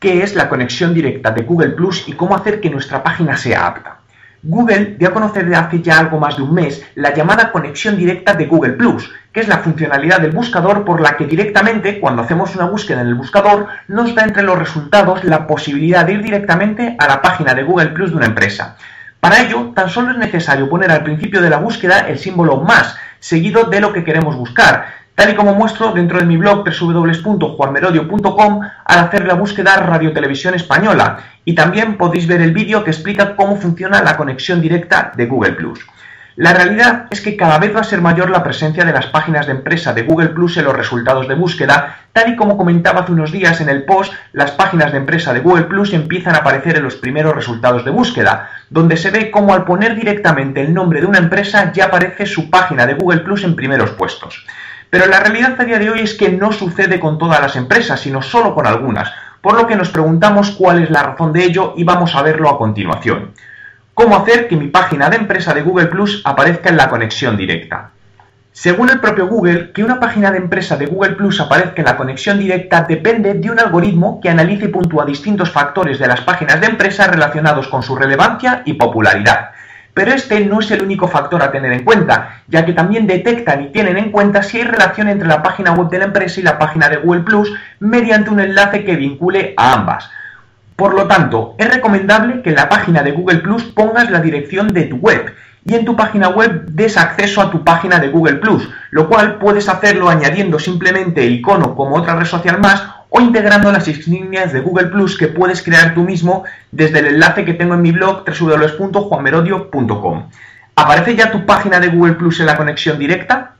¿Qué es la conexión directa de Google Plus y cómo hacer que nuestra página sea apta? Google dio a conocer hace ya algo más de un mes la llamada conexión directa de Google Plus, que es la funcionalidad del buscador por la que directamente, cuando hacemos una búsqueda en el buscador, nos da entre los resultados la posibilidad de ir directamente a la página de Google Plus de una empresa. Para ello, tan solo es necesario poner al principio de la búsqueda el símbolo más, seguido de lo que queremos buscar, tal y como muestro dentro de mi blog www.juanmerodio.com al hacer la búsqueda Radio Televisión Española, y también podéis ver el vídeo que explica cómo funciona la conexión directa de Google+. La realidad es que cada vez va a ser mayor la presencia de las páginas de empresa de Google Plus en los resultados de búsqueda, tal y como comentaba hace unos días en el post, las páginas de empresa de Google Plus empiezan a aparecer en los primeros resultados de búsqueda, donde se ve cómo al poner directamente el nombre de una empresa ya aparece su página de Google Plus en primeros puestos. Pero la realidad a día de hoy es que no sucede con todas las empresas, sino solo con algunas, por lo que nos preguntamos cuál es la razón de ello y vamos a verlo a continuación. ¿Cómo hacer que mi página de empresa de Google Plus aparezca en la conexión directa? Según el propio Google, que una página de empresa de Google Plus aparezca en la conexión directa depende de un algoritmo que analice y puntúa distintos factores de las páginas de empresa relacionados con su relevancia y popularidad. Pero este no es el único factor a tener en cuenta, ya que también detectan y tienen en cuenta si hay relación entre la página web de la empresa y la página de Google Plus mediante un enlace que vincule a ambas. Por lo tanto, es recomendable que en la página de Google Plus pongas la dirección de tu web y en tu página web des acceso a tu página de Google Plus, lo cual puedes hacerlo añadiendo simplemente el icono como otra red social más o integrando las insignias de Google Plus que puedes crear tú mismo desde el enlace que tengo en mi blog www.juanmerodio.com. ¿Aparece ya tu página de Google Plus en la conexión directa?